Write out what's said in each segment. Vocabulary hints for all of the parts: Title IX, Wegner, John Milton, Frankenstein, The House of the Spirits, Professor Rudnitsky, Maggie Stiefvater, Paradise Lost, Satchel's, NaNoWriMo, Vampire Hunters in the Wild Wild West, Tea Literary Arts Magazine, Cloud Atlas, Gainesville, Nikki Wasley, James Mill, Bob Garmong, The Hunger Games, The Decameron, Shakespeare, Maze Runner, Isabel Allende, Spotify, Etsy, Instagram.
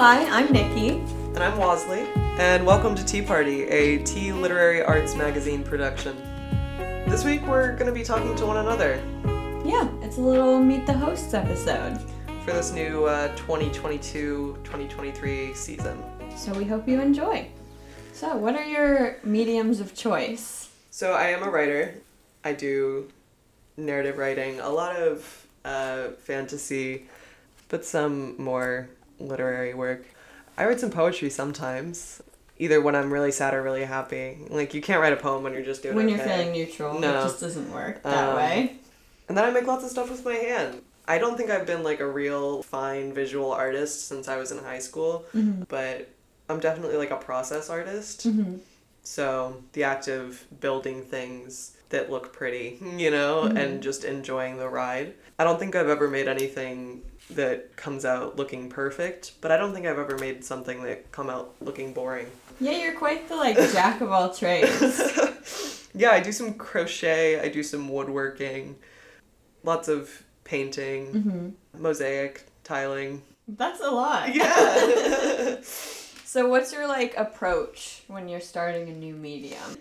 Hi, I'm Nikki. And I'm Wasley. And welcome to Tea Party, a Tea Literary Arts Magazine production. This week we're going to be talking to one another. Yeah, it's a little Meet the Hosts episode. For this new 2022-2023 season. So we hope you enjoy. So what are your mediums of choice? So I am a writer. I do narrative writing, a lot of fantasy, but some more literary work. I write some poetry sometimes, either when I'm really sad or really happy. Like, you can't write a poem when you're just doing When you're feeling neutral, no. It just doesn't work that way. And then I make lots of stuff with my hand. I don't think I've been, like, a real fine visual artist since I was in high school, but I'm definitely, like, a process artist. So the act of building things that look pretty, you know, and just enjoying the ride. I don't think I've ever made anything that comes out looking perfect, but I don't think I've ever made something that come out looking boring. Yeah, you're quite the, like, jack of all trades. Yeah, I do some crochet, I do some woodworking, lots of painting, mosaic, tiling. That's a lot. Yeah. So what's your, like, approach when you're starting a new medium?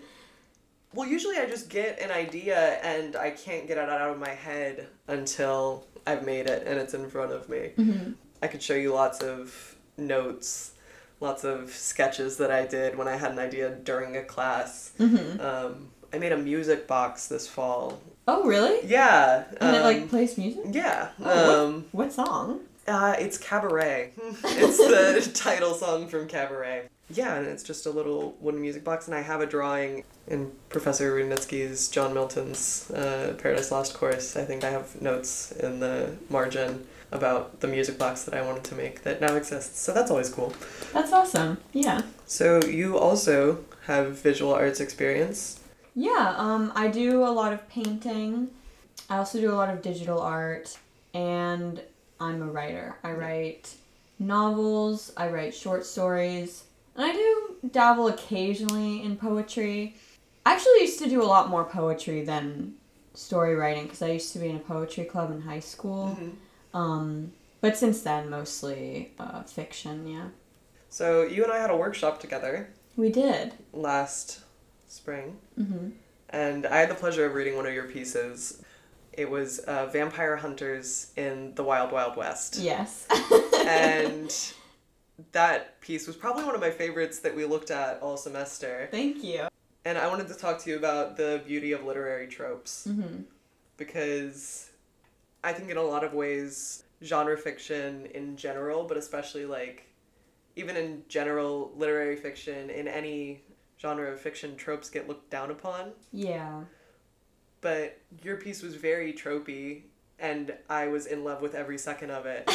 Well, usually I just get an idea and I can't get it out of my head until I've made it and it's in front of me. I could show you lots of notes, lots of sketches that I did when I had an idea during a class. I made a music box this fall. Oh, really? Yeah. And it, like, plays music? Yeah. Oh, what song? It's Cabaret. It's the title song from Cabaret. Yeah, and it's just a little wooden music box, and I have a drawing in Professor Rudnitsky's John Milton's Paradise Lost course. I think I have notes in the margin about the music box that I wanted to make that now exists, so that's always cool. That's awesome, yeah. So you also have visual arts experience? Yeah, I do a lot of painting. I also do a lot of digital art, and I'm a writer. I write novels, I write short stories, and I do dabble occasionally in poetry. I actually used to do a lot more poetry than story writing because I used to be in a poetry club in high school. But since then, mostly fiction, yeah. So you and I had a workshop together. We did. Last spring. And I had the pleasure of reading one of your pieces. It was Vampire Hunters in the Wild Wild West. Yes. And that piece was probably one of my favorites that we looked at all semester. Thank you. And I wanted to talk to you about the beauty of literary tropes. Because I think in a lot of ways, genre fiction in general, but especially, like, even in general literary fiction, in any genre of fiction, tropes get looked down upon. Yeah. But your piece was very tropey, and I was in love with every second of it.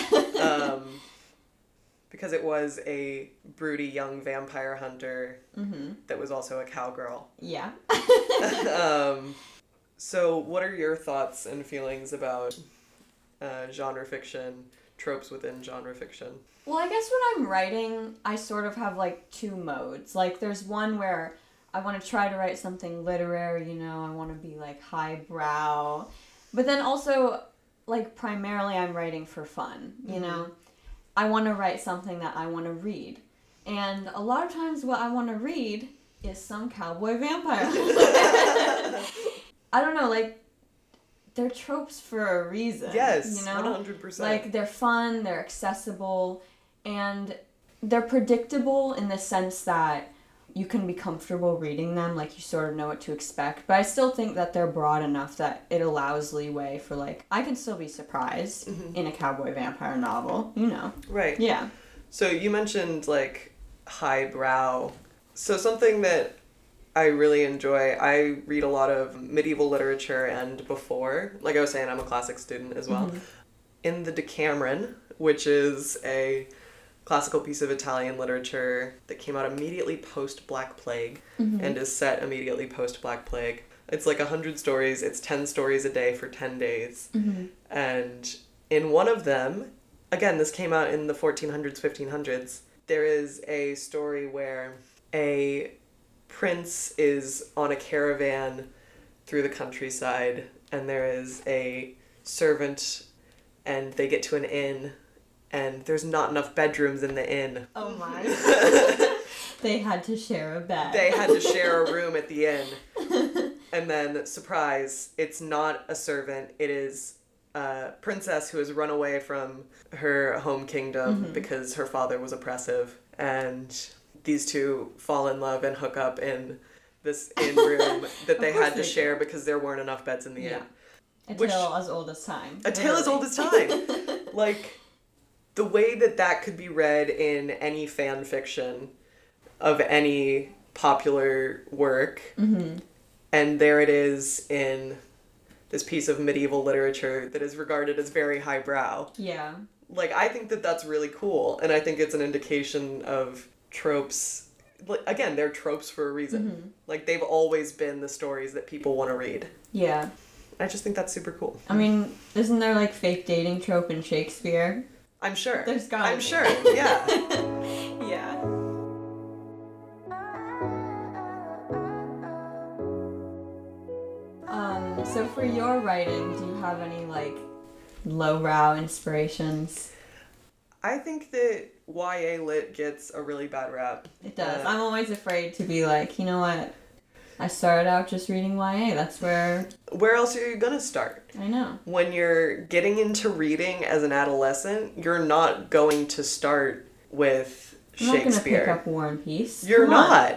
Because it was a broody young vampire hunter that was also a cowgirl. Yeah. So what are your thoughts and feelings about genre fiction, tropes within genre fiction? Well, I guess when I'm writing, I sort of have, like, two modes. Like, there's one where I want to try to write something literary, you know, I want to be, like, highbrow. But then also, like, primarily I'm writing for fun, you know? I want to write something that I want to read. And a lot of times what I want to read is some cowboy vampire. I don't know, like, they're tropes for a reason. Yes, you know? 100%. Like, they're fun, they're accessible, and they're predictable in the sense that you can be comfortable reading them, like you sort of know what to expect, but I still think that they're broad enough that it allows leeway for, like, I can still be surprised in a cowboy vampire novel, you know. Right. Yeah. So you mentioned, like, highbrow. So something that I really enjoy, I read a lot of medieval literature and before, like I was saying, I'm a classic student as well. In The Decameron, which is a classical piece of Italian literature that came out immediately post-Black Plague and is set immediately post-Black Plague. It's like 100 stories. It's 10 stories a day for 10 days. And in one of them, again, this came out in the 1400s, 1500s, there is a story where a prince is on a caravan through the countryside and there is a servant and they get to an inn and there's not enough bedrooms in the inn. Oh my. They had to share a bed. They had to share a room at the inn. And then, surprise, it's not a servant. It is a princess who has run away from her home kingdom, mm-hmm. because her father was oppressive. And these two fall in love and hook up in this inn room that they had to share because there weren't enough beds in the inn. A tale as old as time. Like, the way that that could be read in any fan fiction of any popular work, mm-hmm. and there it is in this piece of medieval literature that is regarded as very highbrow. Yeah. Like, I think that that's really cool, and I think it's an indication of tropes. Like, again, they're tropes for a reason. Mm-hmm. Like, they've always been the stories that people want to read. Yeah. I just think that's super cool. I mean, isn't there, like, fake dating trope in Shakespeare? I'm sure. There's gotta be. I'm sure, yeah. Yeah. So for your writing, do you have any, like, lowbrow inspirations? I think that YA lit gets a really bad rap. It does. I'm always afraid to be like, you know what? I started out just reading YA. That's where... Where else are you gonna start? I know. When you're getting into reading as an adolescent, you're not going to start with Shakespeare. You're not gonna pick up War and Peace. You're not.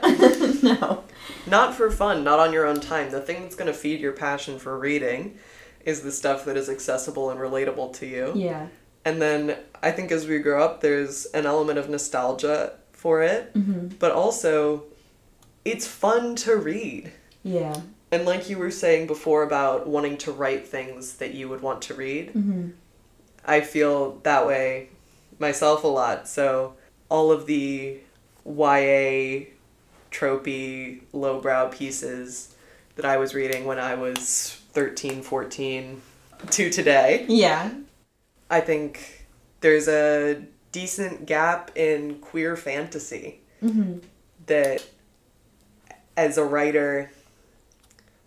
No. Not for fun, not on your own time. The thing that's gonna feed your passion for reading is the stuff that is accessible and relatable to you. Yeah. And then I think as we grow up, there's an element of nostalgia for it, mm-hmm. but also... It's fun to read. Yeah. And like you were saying before about wanting to write things that you would want to read, mm-hmm. I feel that way myself a lot. So all of the YA tropey, lowbrow pieces that I was reading when I was 13, 14 to today. Yeah. I think there's a decent gap in queer fantasy, mm-hmm. that... As a writer,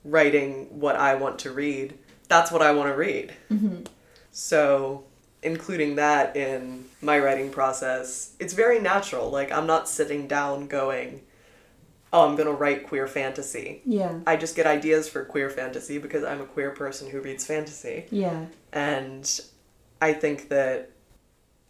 writing what I want to read, that's what I want to read. Mm-hmm. So including that in my writing process, it's very natural. Like, I'm not sitting down going, oh, I'm going to write queer fantasy. Yeah. I just get ideas for queer fantasy because I'm a queer person who reads fantasy. Yeah. And I think that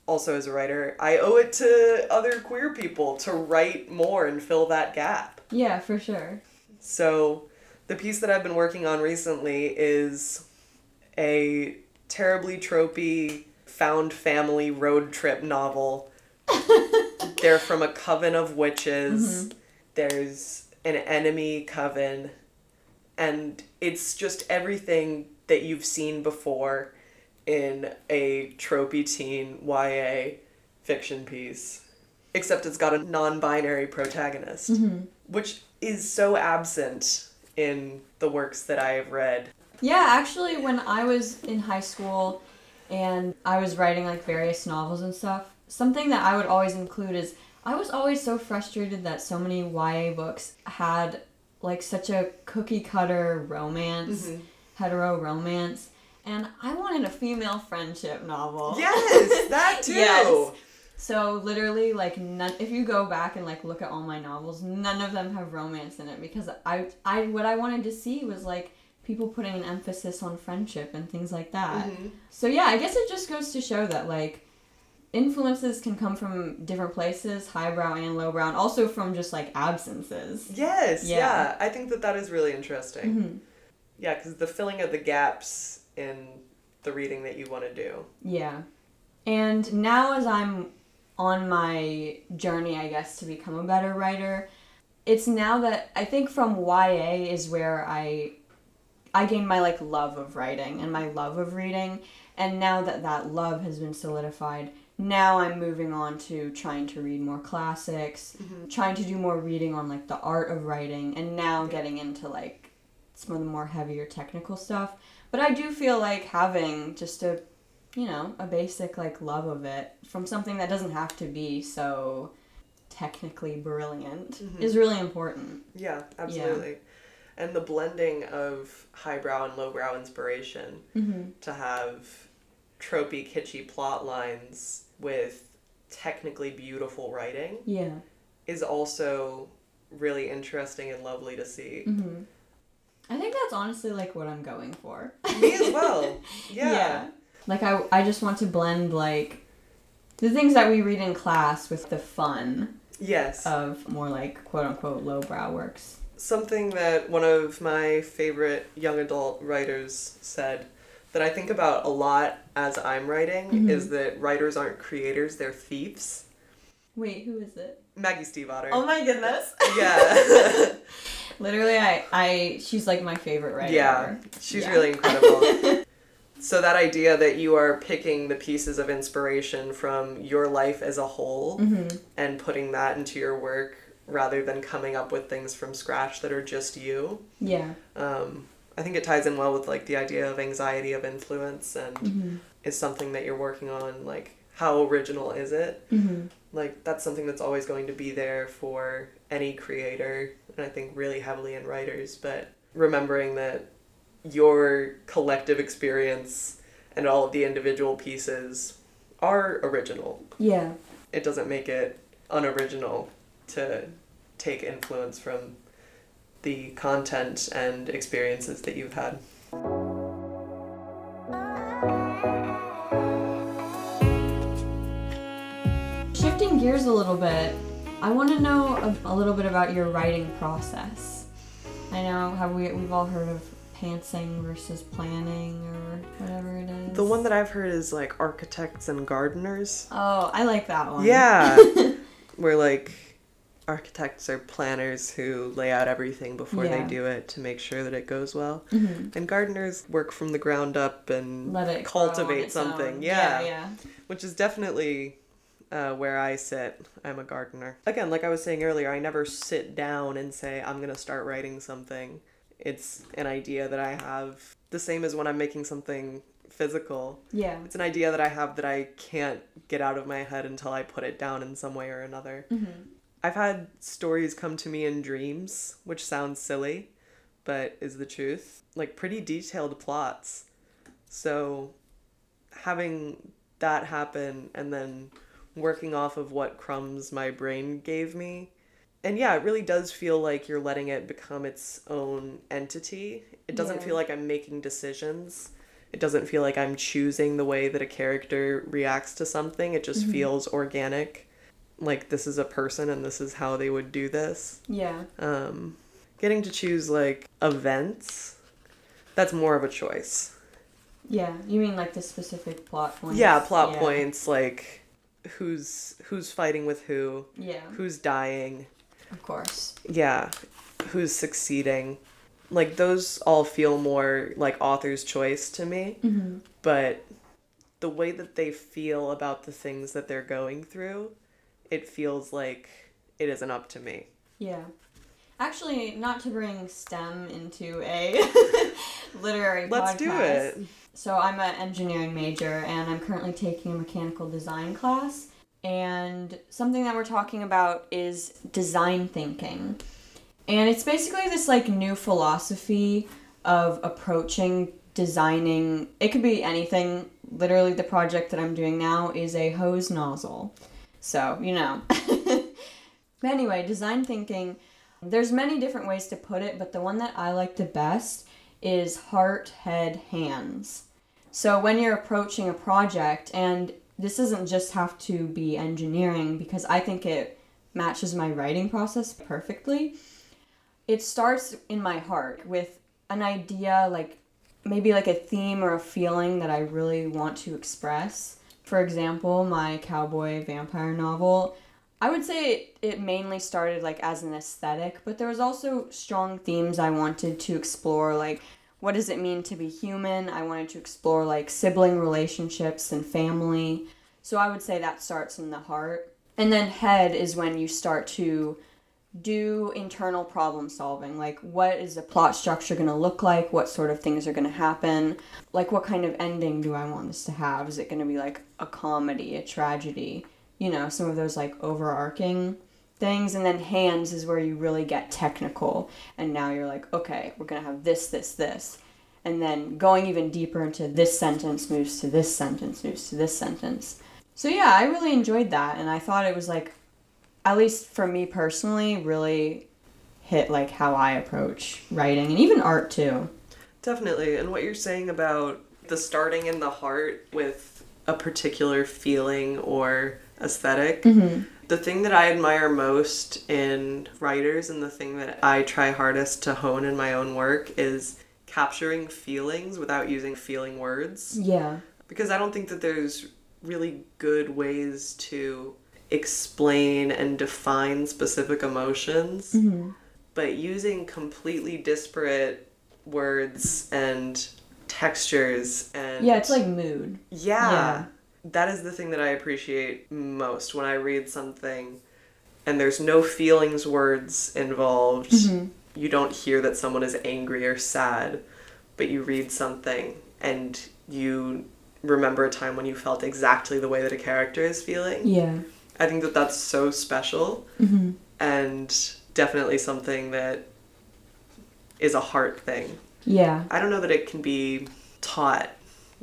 also as a writer, I owe it to other queer people to write more and fill that gap. Yeah, for sure. So the piece that I've been working on recently is a terribly tropey found family road trip novel. They're from a coven of witches. Mm-hmm. There's an enemy coven. And it's just everything that you've seen before in a tropey teen YA fiction piece. Except it's got a non-binary protagonist. Mm-hmm. Which is so absent in the works that I have read. Yeah, actually, when I was in high school and I was writing, like, various novels and stuff, something that I would always include is I was always so frustrated that so many YA books had, like, such a cookie-cutter romance, mm-hmm. hetero romance, and I wanted a female friendship novel. Yes, that too! Yes. So literally, like, if you go back and, like, look at all my novels, none of them have romance in it because I what I wanted to see was, like, people putting an emphasis on friendship and things like that. Mm-hmm. So yeah, I guess it just goes to show that, like, influences can come from different places, highbrow and lowbrow, and also from just, like, absences. Yes, yeah. I think that is really interesting. Mm-hmm. Yeah, because the filling of the gaps in the reading that you want to do. Yeah. And now as I'm on my journey, I guess, to become a better writer, it's now that I think from YA is where I gained my, like, love of writing and my love of reading, and now that love has been solidified, now I'm moving on to trying to read more classics, mm-hmm. trying to do more reading on, like, the art of writing, and now getting into, like, some of the more heavier technical stuff. But I do feel like having just a basic, like, love of it from something that doesn't have to be so technically brilliant, mm-hmm. is really important. Yeah, absolutely. Yeah. And the blending of highbrow and lowbrow inspiration, mm-hmm. to have tropey, kitschy plot lines with technically beautiful writing is also really interesting and lovely to see. Mm-hmm. I think that's honestly like what I'm going for. Me as well. Yeah. Like I just want to blend like the things that we read in class with the fun of more like quote unquote lowbrow works. Something that one of my favorite young adult writers said that I think about a lot as I'm writing is that writers aren't creators, they're thieves. Wait, who is it? Maggie Stiefvater. Oh my goodness. Yeah. Literally, she's like my favorite writer. Yeah, she's really incredible. So that idea that you are picking the pieces of inspiration from your life as a whole and putting that into your work rather than coming up with things from scratch that are just you. Yeah. I think it ties in well with like the idea of anxiety of influence and is something that you're working on, like how original is it? Like that's something that's always going to be there for any creator, and I think really heavily in writers, but remembering that your collective experience and all of the individual pieces are original. Yeah. It doesn't make it unoriginal to take influence from the content and experiences that you've had. Shifting gears a little bit, I want to know a little bit about your writing process. I know we've all heard of pantsing versus planning or whatever it is. The one that I've heard is like architects and gardeners. Oh, I like that one. Yeah. Where like architects are planners who lay out everything before they do it to make sure that it goes well. Mm-hmm. And gardeners work from the ground up and let it cultivate something. Yeah. Which is definitely where I sit. I'm a gardener. Again, like I was saying earlier, I never sit down and say, I'm going to start writing something. It's an idea that I have, the same as when I'm making something physical. Yeah. It's an idea that I have that I can't get out of my head until I put it down in some way or another. Mm-hmm. I've had stories come to me in dreams, which sounds silly, but is the truth. Like pretty detailed plots. So having that happen and then working off of what crumbs my brain gave me. And yeah, it really does feel like you're letting it become its own entity. It doesn't feel like I'm making decisions. It doesn't feel like I'm choosing the way that a character reacts to something. It just feels organic. Like, this is a person and this is how they would do this. Yeah. Getting to choose, like, events, that's more of a choice. Yeah. You mean, like, the specific plot points? Yeah, plot points, like, who's fighting with who. Yeah. Who's dying. Of course. Yeah. Who's succeeding. Like, those all feel more like author's choice to me. Mm-hmm. But the way that they feel about the things that they're going through, it feels like it isn't up to me. Yeah. Actually, not to bring STEM into a literary podcast. Let's do it. So I'm an engineering major, and I'm currently taking a mechanical design class. And something that we're talking about is design thinking. And it's basically this like new philosophy of approaching designing. It could be anything. Literally, the project that I'm doing now is a hose nozzle. So, you know. But anyway, design thinking, there's many different ways to put it, but the one that I like the best is heart, head, hands. So when you're approaching a project, and this doesn't just have to be engineering because I think it matches my writing process perfectly. It starts in my heart with an idea, like maybe like a theme or a feeling that I really want to express. For example, my cowboy vampire novel, I would say it mainly started like as an aesthetic, but there was also strong themes I wanted to explore, like what does it mean to be human? I wanted to explore like sibling relationships and family. So I would say that starts in the heart. And then head is when you start to do internal problem solving. Like what is the plot structure going to look like? What sort of things are going to happen? Like what kind of ending do I want this to have? Is it going to be like a comedy, a tragedy? You know, some of those like overarching things. And then hands is where you really get technical. And now you're like, okay, we're going to have this, this, this. and then going even deeper into this sentence moves to this sentence moves to this sentence. So yeah, I really enjoyed that, and I thought it was like, at least for me personally, really hit like how I approach writing and even art too. Definitely. And what you're saying about the starting in the heart with a particular feeling or aesthetic, mm-hmm. The thing that I admire most in writers and the thing that I try hardest to hone in my own work is capturing feelings without using feeling words. Yeah. Because I don't think that there's really good ways to explain and define specific emotions. Mm-hmm. But using completely disparate words and textures and... Yeah, it's like mood. Yeah. That is the thing that I appreciate most when I read something and there's no feelings words involved. Mm-hmm. You don't hear that someone is angry or sad, but you read something and you remember a time when you felt exactly the way that a character is feeling. Yeah. I think that that's so special, mm-hmm. and definitely something that is a heart thing. Yeah. I don't know that it can be taught,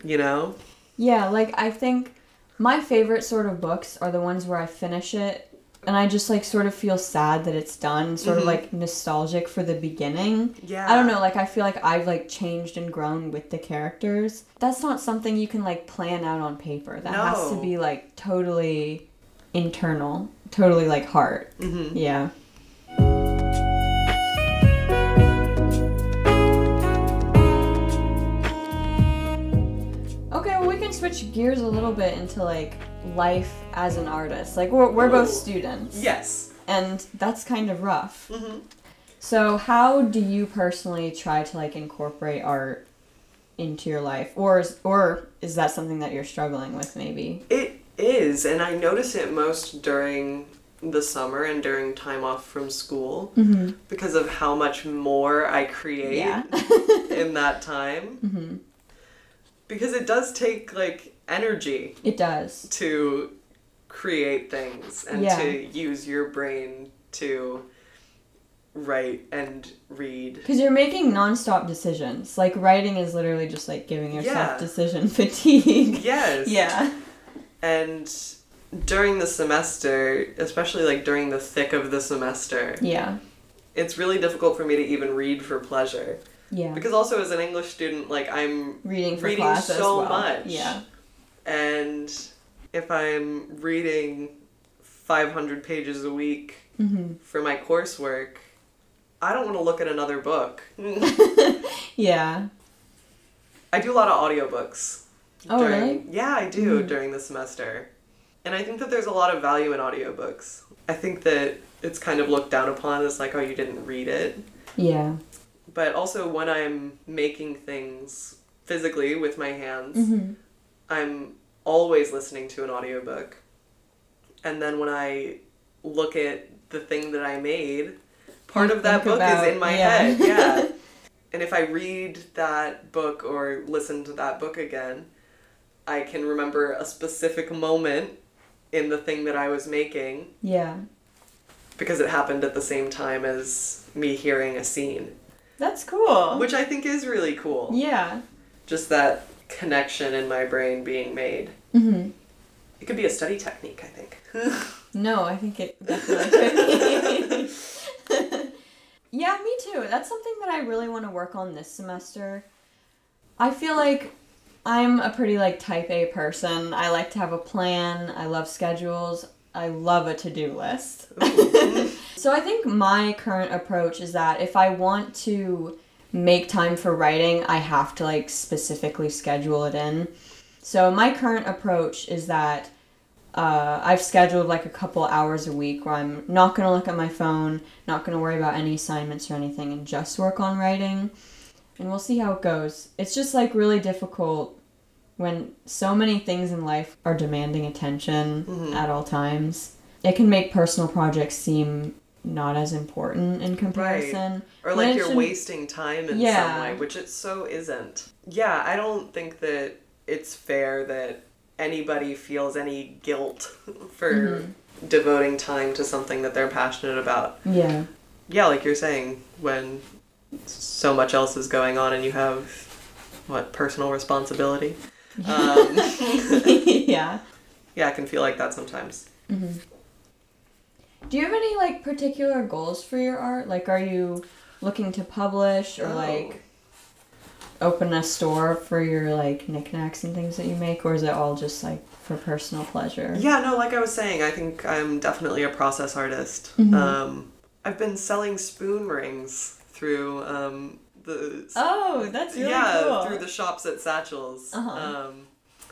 you know? Yeah, like, I think my favorite sort of books are the ones where I finish it, and I just, like, sort of feel sad that it's done, sort mm-hmm. of, like, nostalgic for the beginning. Yeah. I don't know, like, I feel like I've, like, changed and grown with the characters. That's not something you can, like, plan out on paper. That has to be, like, totally internal, totally, like, heart. Mm-hmm. Yeah. Switch gears a little bit into like life as an artist. Like we're both students. Yes. And that's kind of rough. Mm-hmm. So how do you personally try to like incorporate art into your life? Or is that something that you're struggling with maybe? It is, and I notice it most during the summer and during time off from school, mm-hmm. because of how much more I create in that time. Mm-hmm. Because it does take, like, energy. It does. To create things and to use your brain to write and read. Because you're making nonstop decisions. Like, writing is literally just, like, giving yourself decision fatigue. Yes. Yeah. And during the semester, especially, like, during the thick of the semester. Yeah. It's really difficult for me to even read for pleasure. Yeah. Because also as an English student, like, I'm reading so much. Yeah. And if I'm reading 500 pages a week mm-hmm. for my coursework, I don't want to look at another book. Yeah. I do a lot of audiobooks. Oh, really? Yeah, I do mm-hmm. during the semester. And I think that there's a lot of value in audiobooks. I think that it's kind of looked down upon as like, oh, you didn't read it. Yeah. But also when I'm making things physically with my hands, mm-hmm. I'm always listening to an audiobook. And then when I look at the thing that I made, part of that book is in my head. Yeah. And if I read that book or listen to that book again, I can remember a specific moment in the thing that I was making. Yeah. Because it happened at the same time as me hearing a scene. That's cool. Which I think is really cool. Yeah. Just that connection in my brain being made. Mm-hmm. It could be a study technique, I think. No, I think it definitely could be. Yeah, me too. That's something that I really want to work on this semester. I feel like I'm a pretty, like, type A person. I like to have a plan. I love schedules. I love a to-do list. So I think my current approach is that if I want to make time for writing, I have to like specifically schedule it in. So my current approach is that I've scheduled like a couple hours a week where I'm not going to look at my phone, not going to worry about any assignments or anything, and just work on writing. And we'll see how it goes. It's just like really difficult when so many things in life are demanding attention mm-hmm. at all times. It can make personal projects seem not as important in comparison. Right. Or like you're wasting time in some way, which it so isn't. Yeah, I don't think that it's fair that anybody feels any guilt for mm-hmm. devoting time to something that they're passionate about. Yeah. Yeah, like you're saying, when so much else is going on and you have what, personal responsibility. Yeah. Yeah, I can feel like that sometimes. Mm-hmm. Do you have any, like, particular goals for your art? Like, are you looking to publish or, like, open a store for your, like, knickknacks and things that you make? Or is it all just, like, for personal pleasure? Yeah, no, like I was saying, I think I'm definitely a process artist. Mm-hmm. I've been selling spoon rings through the... Oh, that's really cool. Yeah, through the shops at Satchel's. Uh-huh.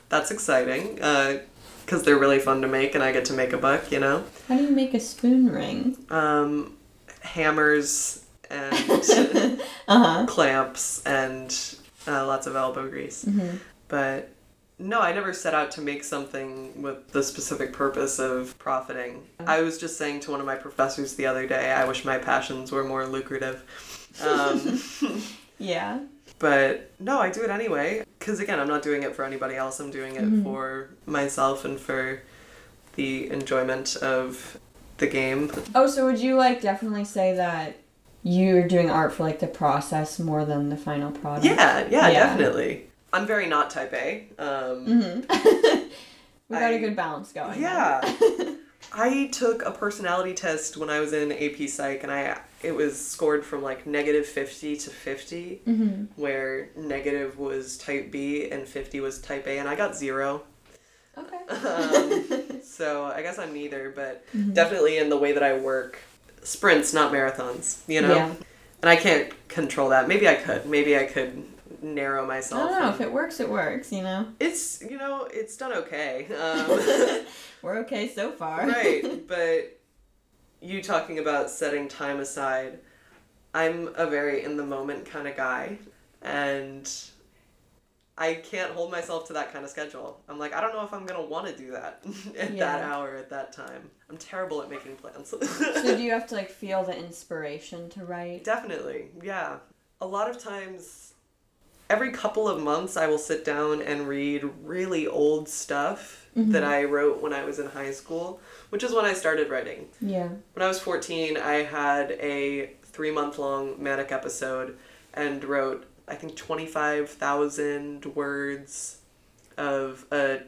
That's exciting. Because they're really fun to make and I get to make a buck, you know? How do you make a spoon ring? Hammers and clamps and lots of elbow grease. Mm-hmm. But no, I never set out to make something with the specific purpose of profiting. I was just saying to one of my professors the other day, I wish my passions were more lucrative. Yeah. But no, I do it anyway. Because again, I'm not doing it for anybody else. I'm doing it for myself and for the enjoyment of the game. Oh, so would you, like, definitely say that you're doing art for, like, the process more than the final product? Yeah, definitely. I'm very not type A. We got a good balance going. Yeah. I took a personality test when I was in AP Psych, and it was scored from, like, negative 50 to 50, where negative was type B and 50 was type A, and I got 0. Okay. So I guess I'm neither, but definitely in the way that I work, sprints, not marathons, you know? Yeah. And I can't control that. Maybe I could. Narrow myself. I don't know. If it works, it works, you know? It's, you know, it's done okay. We're okay so far. Right, but you talking about setting time aside, I'm a very in-the-moment kind of guy, and I can't hold myself to that kind of schedule. I'm like, I don't know if I'm going to want to do that at that hour, at that time. I'm terrible at making plans. So do you have to, like, feel the inspiration to write? Definitely, yeah. A lot of times... Every couple of months, I will sit down and read really old stuff that I wrote when I was in high school, which is when I started writing. Yeah. When I was 14, I had a 3-month-long manic episode and wrote, I think, 25,000 words of a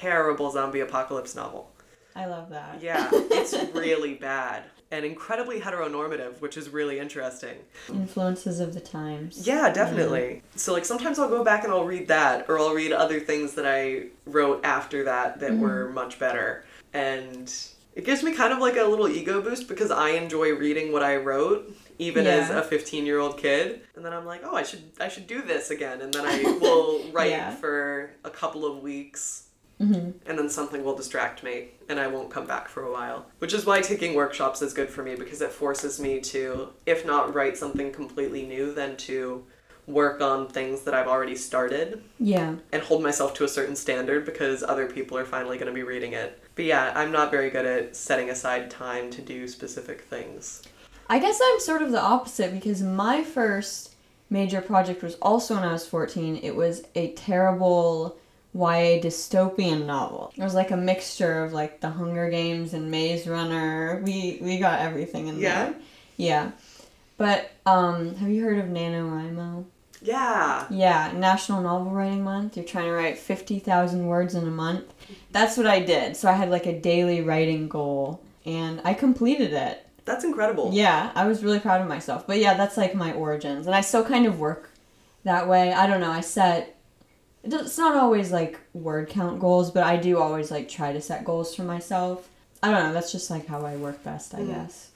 terrible zombie apocalypse novel. I love that. Yeah, it's really bad. And incredibly heteronormative, which is really interesting. Influences of the times. Yeah, definitely. Mm. So, like, sometimes I'll go back and I'll read that, or I'll read other things that I wrote after that were much better. And it gives me kind of, like, a little ego boost because I enjoy reading what I wrote, even as a 15-year-old kid. And then I'm like, oh, I should do this again. And then I will write for a couple of weeks. And then something will distract me and I won't come back for a while. Which is why taking workshops is good for me, because it forces me to, if not write something completely new, then to work on things that I've already started. Yeah. And hold myself to a certain standard because other people are finally going to be reading it. But yeah, I'm not very good at setting aside time to do specific things. I guess I'm sort of the opposite, because my first major project was also when I was 14. It was a terrible... YA dystopian novel. It was like a mixture of, like, The Hunger Games and Maze Runner. We got everything in there. Yeah. But have you heard of NaNoWriMo? Yeah. Yeah, National Novel Writing Month. You're trying to write 50,000 words in a month. That's what I did. So I had, like, a daily writing goal, and I completed it. That's incredible. Yeah, I was really proud of myself. But yeah, that's, like, my origins. And I still kind of work that way. I don't know. I set... It's not always, like, word count goals, but I do always, like, try to set goals for myself. I don't know. That's just, like, how I work best, I guess.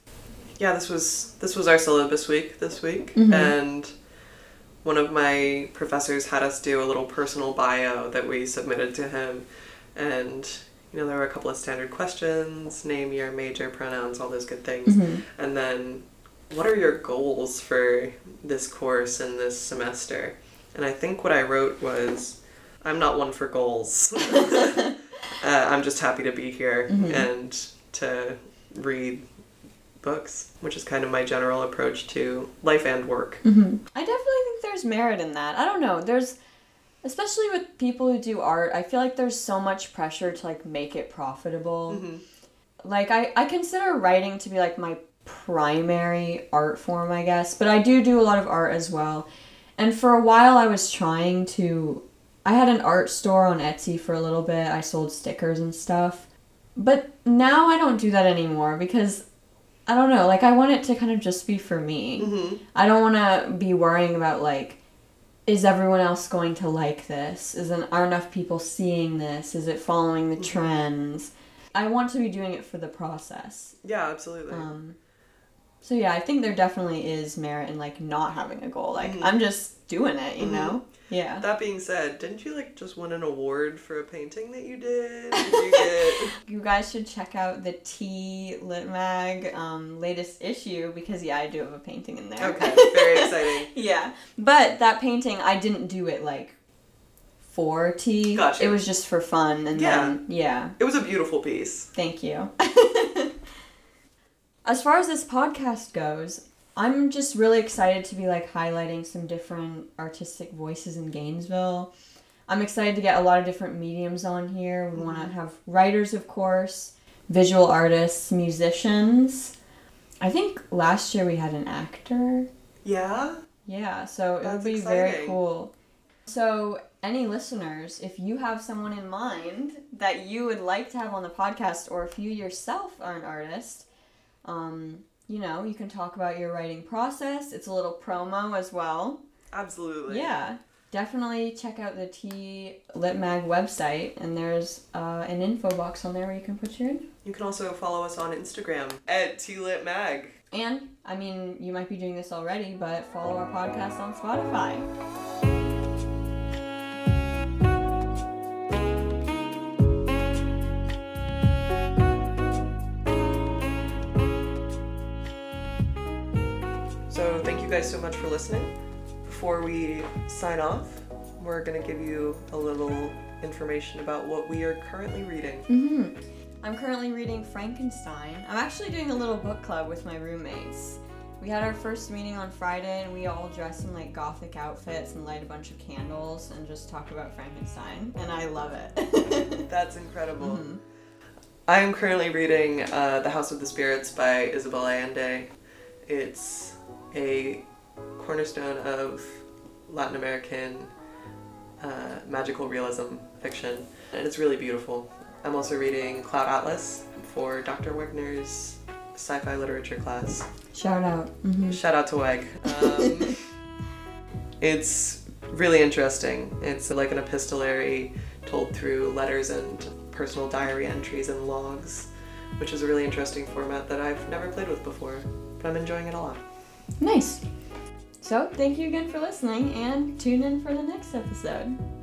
Yeah, this was our syllabus week this week, and one of my professors had us do a little personal bio that we submitted to him, and, you know, there were a couple of standard questions, name, year, major, pronouns, all those good things, and then what are your goals for this course and this semester? And I think what I wrote was, I'm not one for goals. I'm just happy to be here and to read books, which is kind of my general approach to life and work. I definitely think there's merit in that. I don't know. There's, especially with people who do art, I feel like there's so much pressure to, like, make it profitable. Like, I consider writing to be, like, my primary art form, I guess. But I do a lot of art as well. And for a while I was trying to... I had an art store on Etsy for a little bit. I sold stickers and stuff. But now I don't do that anymore because... I don't know, like, I want it to kind of just be for me. Mm-hmm. I don't want to be worrying about, like, is everyone else going to like this? Are enough people seeing this? Is it following the trends? I want to be doing it for the process. Yeah, absolutely. So, yeah, I think there definitely is merit in, like, not having a goal. Like, I'm just doing it, you know? Yeah. That being said, didn't you, like, just win an award for a painting that you did? You guys should check out the Tea Lit Mag latest issue because, yeah, I do have a painting in there. Okay, very exciting. Yeah. But that painting, I didn't do it, like, for tea. Gotcha. It was just for fun. And yeah. Then, yeah. It was a beautiful piece. Thank you. As far as this podcast goes... I'm just really excited to be, like, highlighting some different artistic voices in Gainesville. I'm excited to get a lot of different mediums on here. We want to have writers, of course, visual artists, musicians. I think last year we had an actor. Yeah? Yeah, so it'll be exciting. Very cool. So any listeners, if you have someone in mind that you would like to have on the podcast, or if you yourself are an artist, you know, you can talk about your writing process. It's a little promo as well. Absolutely. Yeah. Definitely check out the Tea Lit Mag website, and there's an info box on there where you can put your info. You can also follow us on Instagram at Tea Lit Mag. And, I mean, you might be doing this already, but follow our podcast on Spotify. So much for listening. Before we sign off, we're going to give you a little information about what we are currently reading. I'm currently reading Frankenstein. I'm actually doing a little book club with my roommates. We had our first meeting on Friday, and we all dressed in, like, gothic outfits and light a bunch of candles and just talked about Frankenstein, and I love it. That's incredible. I am currently reading The House of the Spirits by Isabel Allende. It's a cornerstone of Latin American magical realism fiction, and it's really beautiful. I'm also reading Cloud Atlas for Dr. Wegner's sci-fi literature class. Shout out. Shout out to Weg. It's really interesting. It's like an epistolary told through letters and personal diary entries and logs, which is a really interesting format that I've never played with before, but I'm enjoying it a lot. Nice. So, thank you again for listening, and tune in for the next episode.